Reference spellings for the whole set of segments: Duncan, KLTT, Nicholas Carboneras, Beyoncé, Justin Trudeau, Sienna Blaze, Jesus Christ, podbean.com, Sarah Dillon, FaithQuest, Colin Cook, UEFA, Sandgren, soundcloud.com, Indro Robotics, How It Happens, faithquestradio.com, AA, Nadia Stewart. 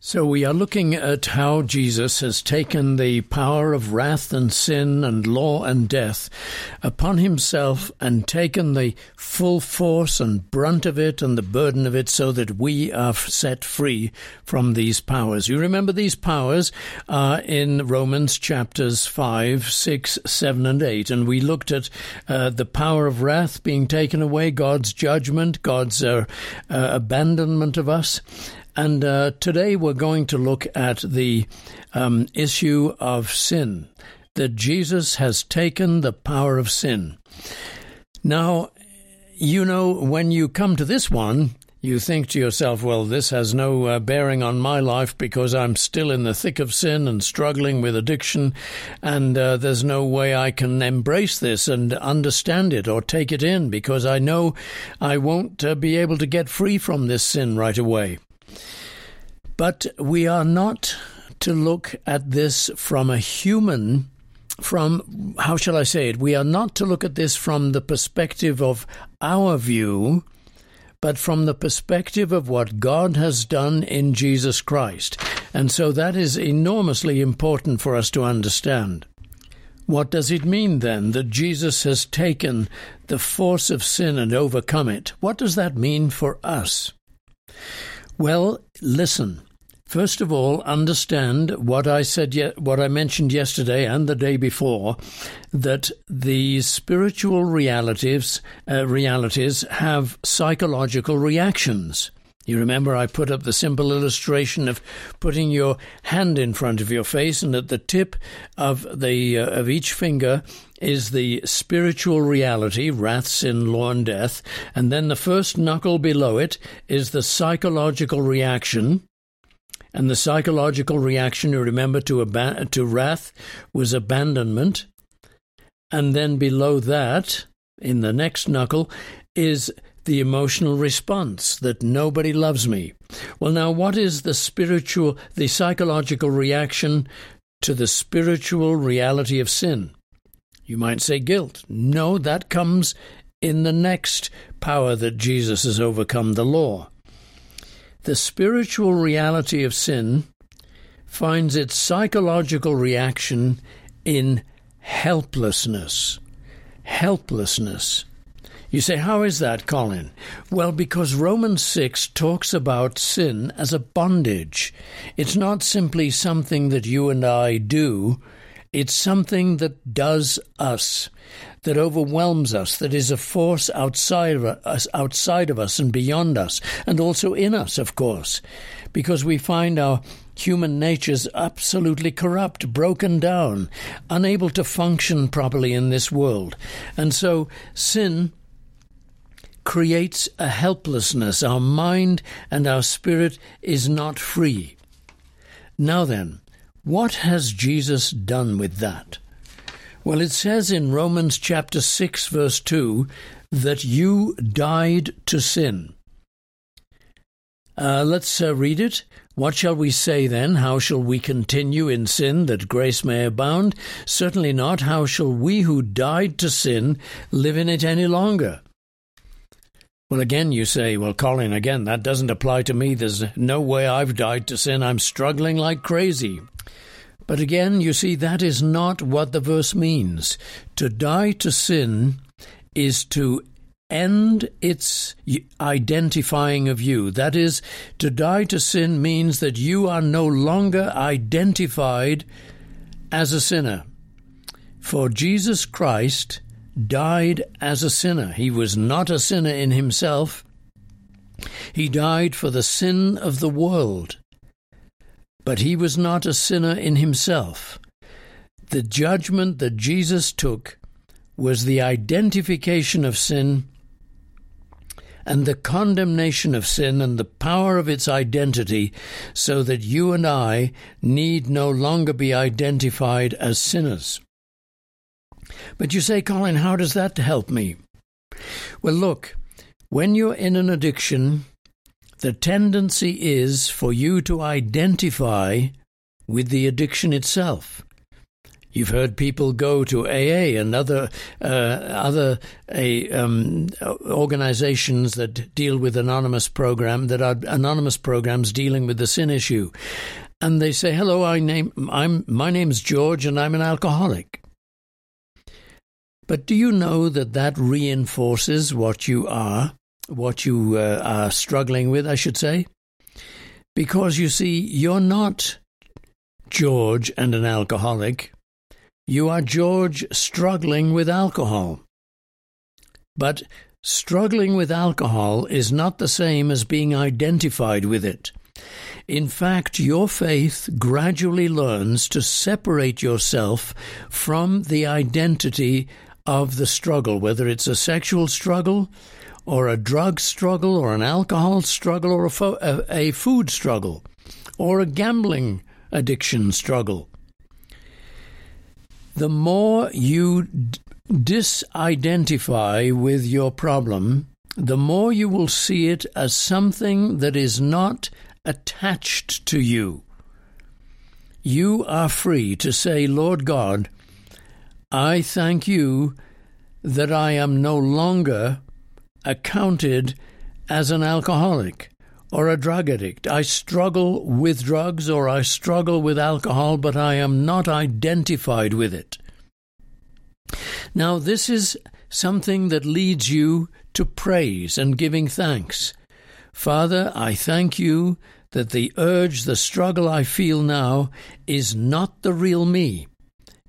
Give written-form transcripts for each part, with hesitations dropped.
So we are looking at how Jesus has taken the power of wrath and sin and law and death upon himself and taken the full force and brunt of it and the burden of it so that we are set free from these powers. You remember these powers are in Romans chapters 5, 6, 7 and 8. And we looked at the power of wrath being taken away, God's judgment, God's abandonment of us. And today we're going to look at the issue of sin, that Jesus has taken the power of sin. Now, you know, when you come to this one, you think to yourself, well, this has no bearing on my life because I'm still in the thick of sin and struggling with addiction, and there's no way I can embrace this and understand it or take it in because I know I won't be able to get free from this sin right away. But we are not to look at this from a human, from, how shall I say it? We are not to look at this from the perspective of our view, but from the perspective of what God has done in Jesus Christ. And so that is enormously important for us to understand. What does it mean, then, that Jesus has taken the force of sin and overcome it? What does that mean for us? Well, listen. First of all, understand what I said, what I mentioned yesterday and the day before, that the spiritual realities have psychological reactions. You remember I put up the simple illustration of putting your hand in front of your face, and at the tip of the of each finger is the spiritual reality, wrath, sin, law, and death, and then the first knuckle below it is the psychological reaction. And the psychological reaction, you remember, to wrath was abandonment. And then below that, in the next knuckle, is the emotional response that nobody loves me. Well, now, what is the psychological reaction to the spiritual reality of sin? You might say guilt. No, that comes in the next power that Jesus has overcome, the law. The spiritual reality of sin finds its psychological reaction in helplessness. Helplessness. You say, how is that, Colin? Well, because Romans 6 talks about sin as a bondage. It's not simply something that you and I do. It's something that does us, that overwhelms us, that is a force outside of us and beyond us, and also in us, of course, because we find our human natures absolutely corrupt, broken down, unable to function properly in this world. And so sin creates a helplessness. Our mind and our spirit is not free. Now then, what has Jesus done with that? Well, it says in Romans chapter 6, verse 2, that you died to sin. Let's read it. What shall we say then? How shall we continue in sin that grace may abound? Certainly not. How shall we who died to sin live in it any longer? Well, again, you say, well, Colin, again, that doesn't apply to me. There's no way I've died to sin. I'm struggling like crazy. But again, you see, that is not what the verse means. To die to sin is to end its identifying of you. That is, to die to sin means that you are no longer identified as a sinner. For Jesus Christ died as a sinner. He was not a sinner in himself. He died for the sin of the world. But he was not a sinner in himself. The judgment that Jesus took was the identification of sin and the condemnation of sin and the power of its identity, so that you and I need no longer be identified as sinners. But you say, Colin, how does that help me? Well, look, when you're in an addiction, the tendency is for you to identify with the addiction itself. You've heard people go to AA and other organizations that deal with anonymous programs dealing with the sin issue. And they say, hello, my name's George and I'm an alcoholic. But do you know that reinforces what you are, what you are struggling with, I should say? Because you see, you're not George and an alcoholic. You are George struggling with alcohol. But struggling with alcohol is not the same as being identified with it. In fact, your faith gradually learns to separate yourself from the identity of the struggle, whether it's a sexual struggle or a drug struggle or an alcohol struggle or a food struggle or a gambling addiction struggle. The more you disidentify with your problem, the more you will see it as something that is not attached to you. You are free to say, Lord God, I thank you that I am no longer accounted as an alcoholic or a drug addict. I struggle with drugs or I struggle with alcohol, but I am not identified with it. Now, this is something that leads you to praise and giving thanks. Father, I thank you that the urge, the struggle I feel now is not the real me.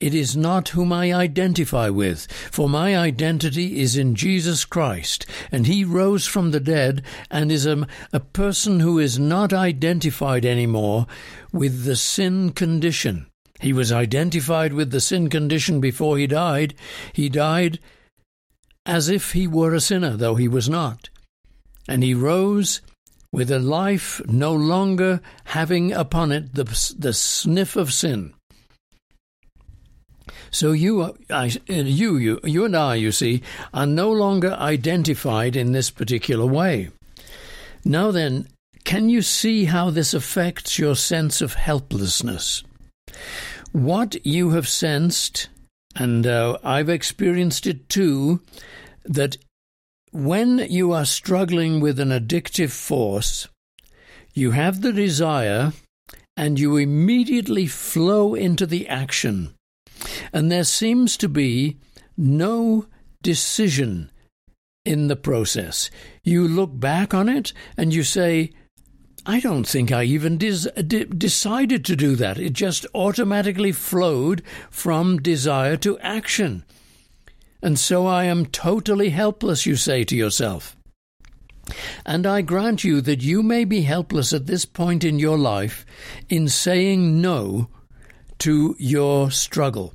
It is not whom I identify with, for my identity is in Jesus Christ, and he rose from the dead and is a person who is not identified anymore with the sin condition. He was identified with the sin condition before he died. He died as if he were a sinner, though he was not. And he rose with a life no longer having upon it the sniff of sin. So you and I, you see, are no longer identified in this particular way. Now then, can you see how this affects your sense of helplessness? What you have sensed, and I've experienced it too, that when you are struggling with an addictive force, you have the desire and you immediately flow into the action. And there seems to be no decision in the process. You look back on it and you say, I don't think I even decided to do that. It just automatically flowed from desire to action. And so I am totally helpless, you say to yourself. And I grant you that you may be helpless at this point in your life in saying no to your struggle.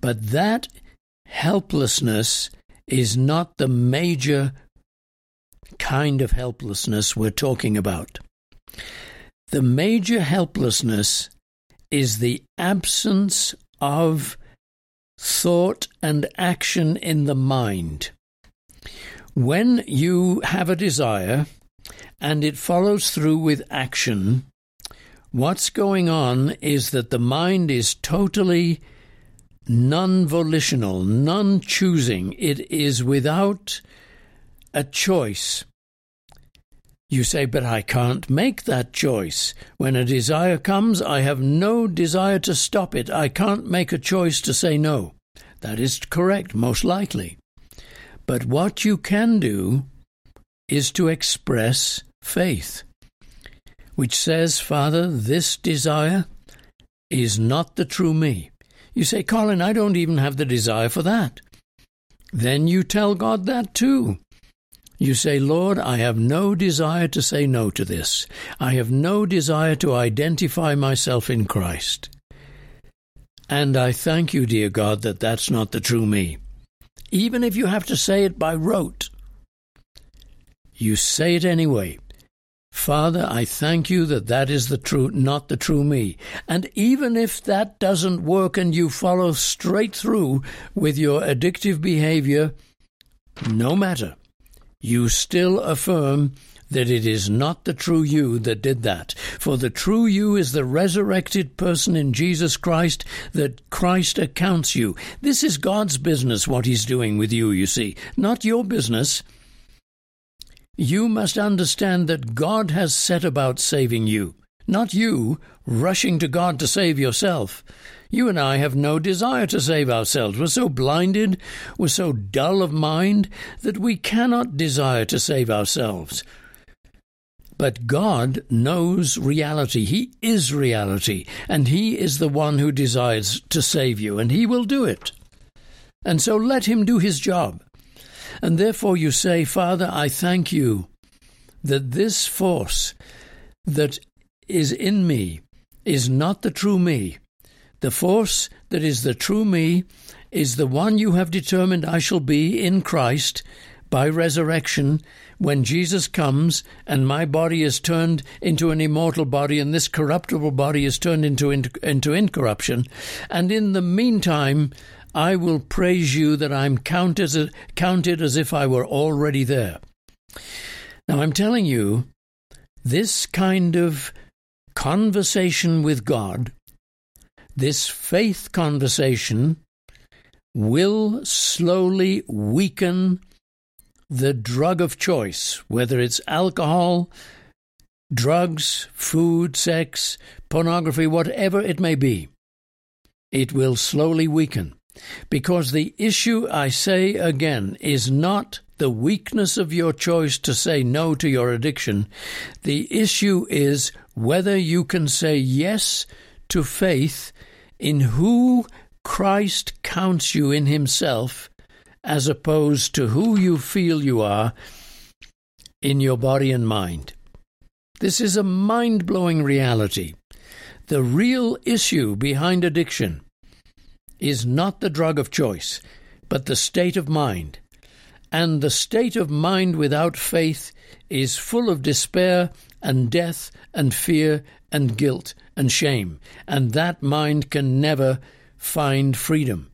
But that helplessness is not the major kind of helplessness we're talking about. The major helplessness is the absence of thought and action in the mind. When you have a desire and it follows through with action, what's going on is that the mind is totally non-volitional, non-choosing. It is without a choice. You say, but I can't make that choice. When a desire comes, I have no desire to stop it. I can't make a choice to say no. That is correct, most likely. But what you can do is to express faith, which says, Father, this desire is not the true me. You say, Colin, I don't even have the desire for that. Then you tell God that too. You say, Lord, I have no desire to say no to this. I have no desire to identify myself in Christ. And I thank you, dear God, that that's not the true me. Even if you have to say it by rote, you say it anyway. Father, I thank you that that is not the true me. And even if that doesn't work and you follow straight through with your addictive behavior, no matter. You still affirm that it is not the true you that did that. For the true you is the resurrected person in Jesus Christ that Christ accounts you. This is God's business, what he's doing with you, you see, not your business. You must understand that God has set about saving you, not you rushing to God to save yourself. You and I have no desire to save ourselves. We're so blinded, we're so dull of mind that we cannot desire to save ourselves. But God knows reality. He is reality, and he is the one who desires to save you, and he will do it. And so let him do his job. And therefore you say, Father, I thank you that this force that is in me is not the true me. The force that is the true me is the one you have determined I shall be in Christ by resurrection when Jesus comes and my body is turned into an immortal body and this corruptible body is turned into incorruption. And in the meantime, I will praise you that I'm counted as if I were already there. Now, I'm telling you, this kind of conversation with God, this faith conversation, will slowly weaken the drug of choice, whether it's alcohol, drugs, food, sex, pornography, whatever it may be. It will slowly weaken. Because the issue, I say again, is not the weakness of your choice to say no to your addiction. The issue is whether you can say yes to faith in who Christ counts you in himself, as opposed to who you feel you are in your body and mind. This is a mind-blowing reality. The real issue behind addiction is not the drug of choice, but the state of mind. And the state of mind without faith is full of despair and death and fear and guilt and shame. And that mind can never find freedom.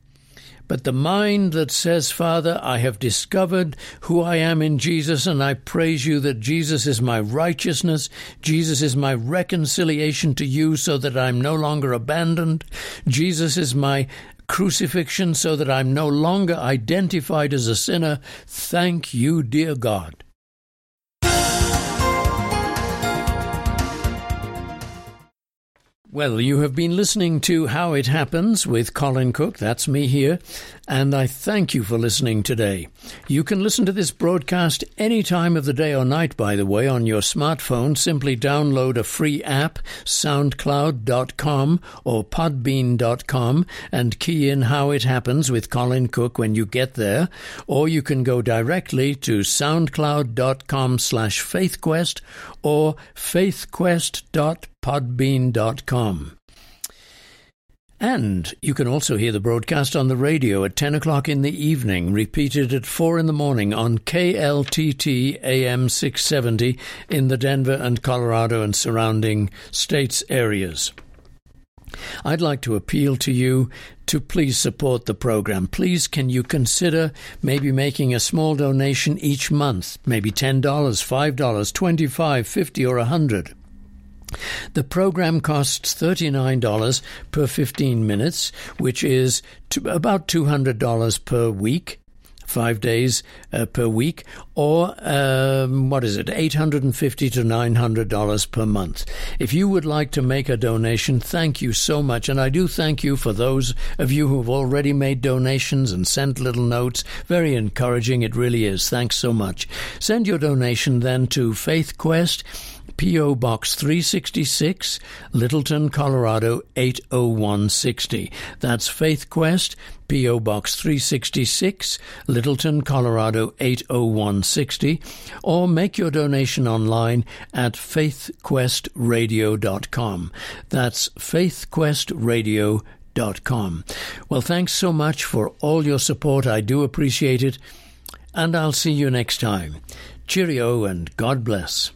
But the mind that says, Father, I have discovered who I am in Jesus, and I praise you that Jesus is my righteousness. Jesus is my reconciliation to you so that I'm no longer abandoned. Jesus is my crucifixion so that I'm no longer identified as a sinner. Thank you, dear God. Well, you have been listening to How It Happens with Colin Cook. That's me here. And I thank you for listening today. You can listen to this broadcast any time of the day or night, by the way, on your smartphone. Simply download a free app, soundcloud.com or podbean.com, and key in How It Happens with Colin Cook when you get there. Or you can go directly to soundcloud.com/faithquest or faithquest.podbean.com. And you can also hear the broadcast on the radio at 10 o'clock in the evening, repeated at 4 in the morning on KLTT AM 670 in the Denver and Colorado and surrounding states areas. I'd like to appeal to you to please support the program. Please, can you consider maybe making a small donation each month, maybe $10, $5, $25, $50 or $100? The program costs $39 per 15 minutes, which is about $200 per week, 5 days per week, or $850 to $900 per month. If you would like to make a donation, thank you so much. And I do thank you for those of you who have already made donations and sent little notes. Very encouraging. It really is. Thanks so much. Send your donation then to FaithQuest, P.O. Box 366, Littleton, Colorado 80160. That's FaithQuest, P.O. Box 366, Littleton, Colorado 80160. Or make your donation online at faithquestradio.com. That's faithquestradio.com. Well, thanks so much for all your support. I do appreciate it. And I'll see you next time. Cheerio and God bless.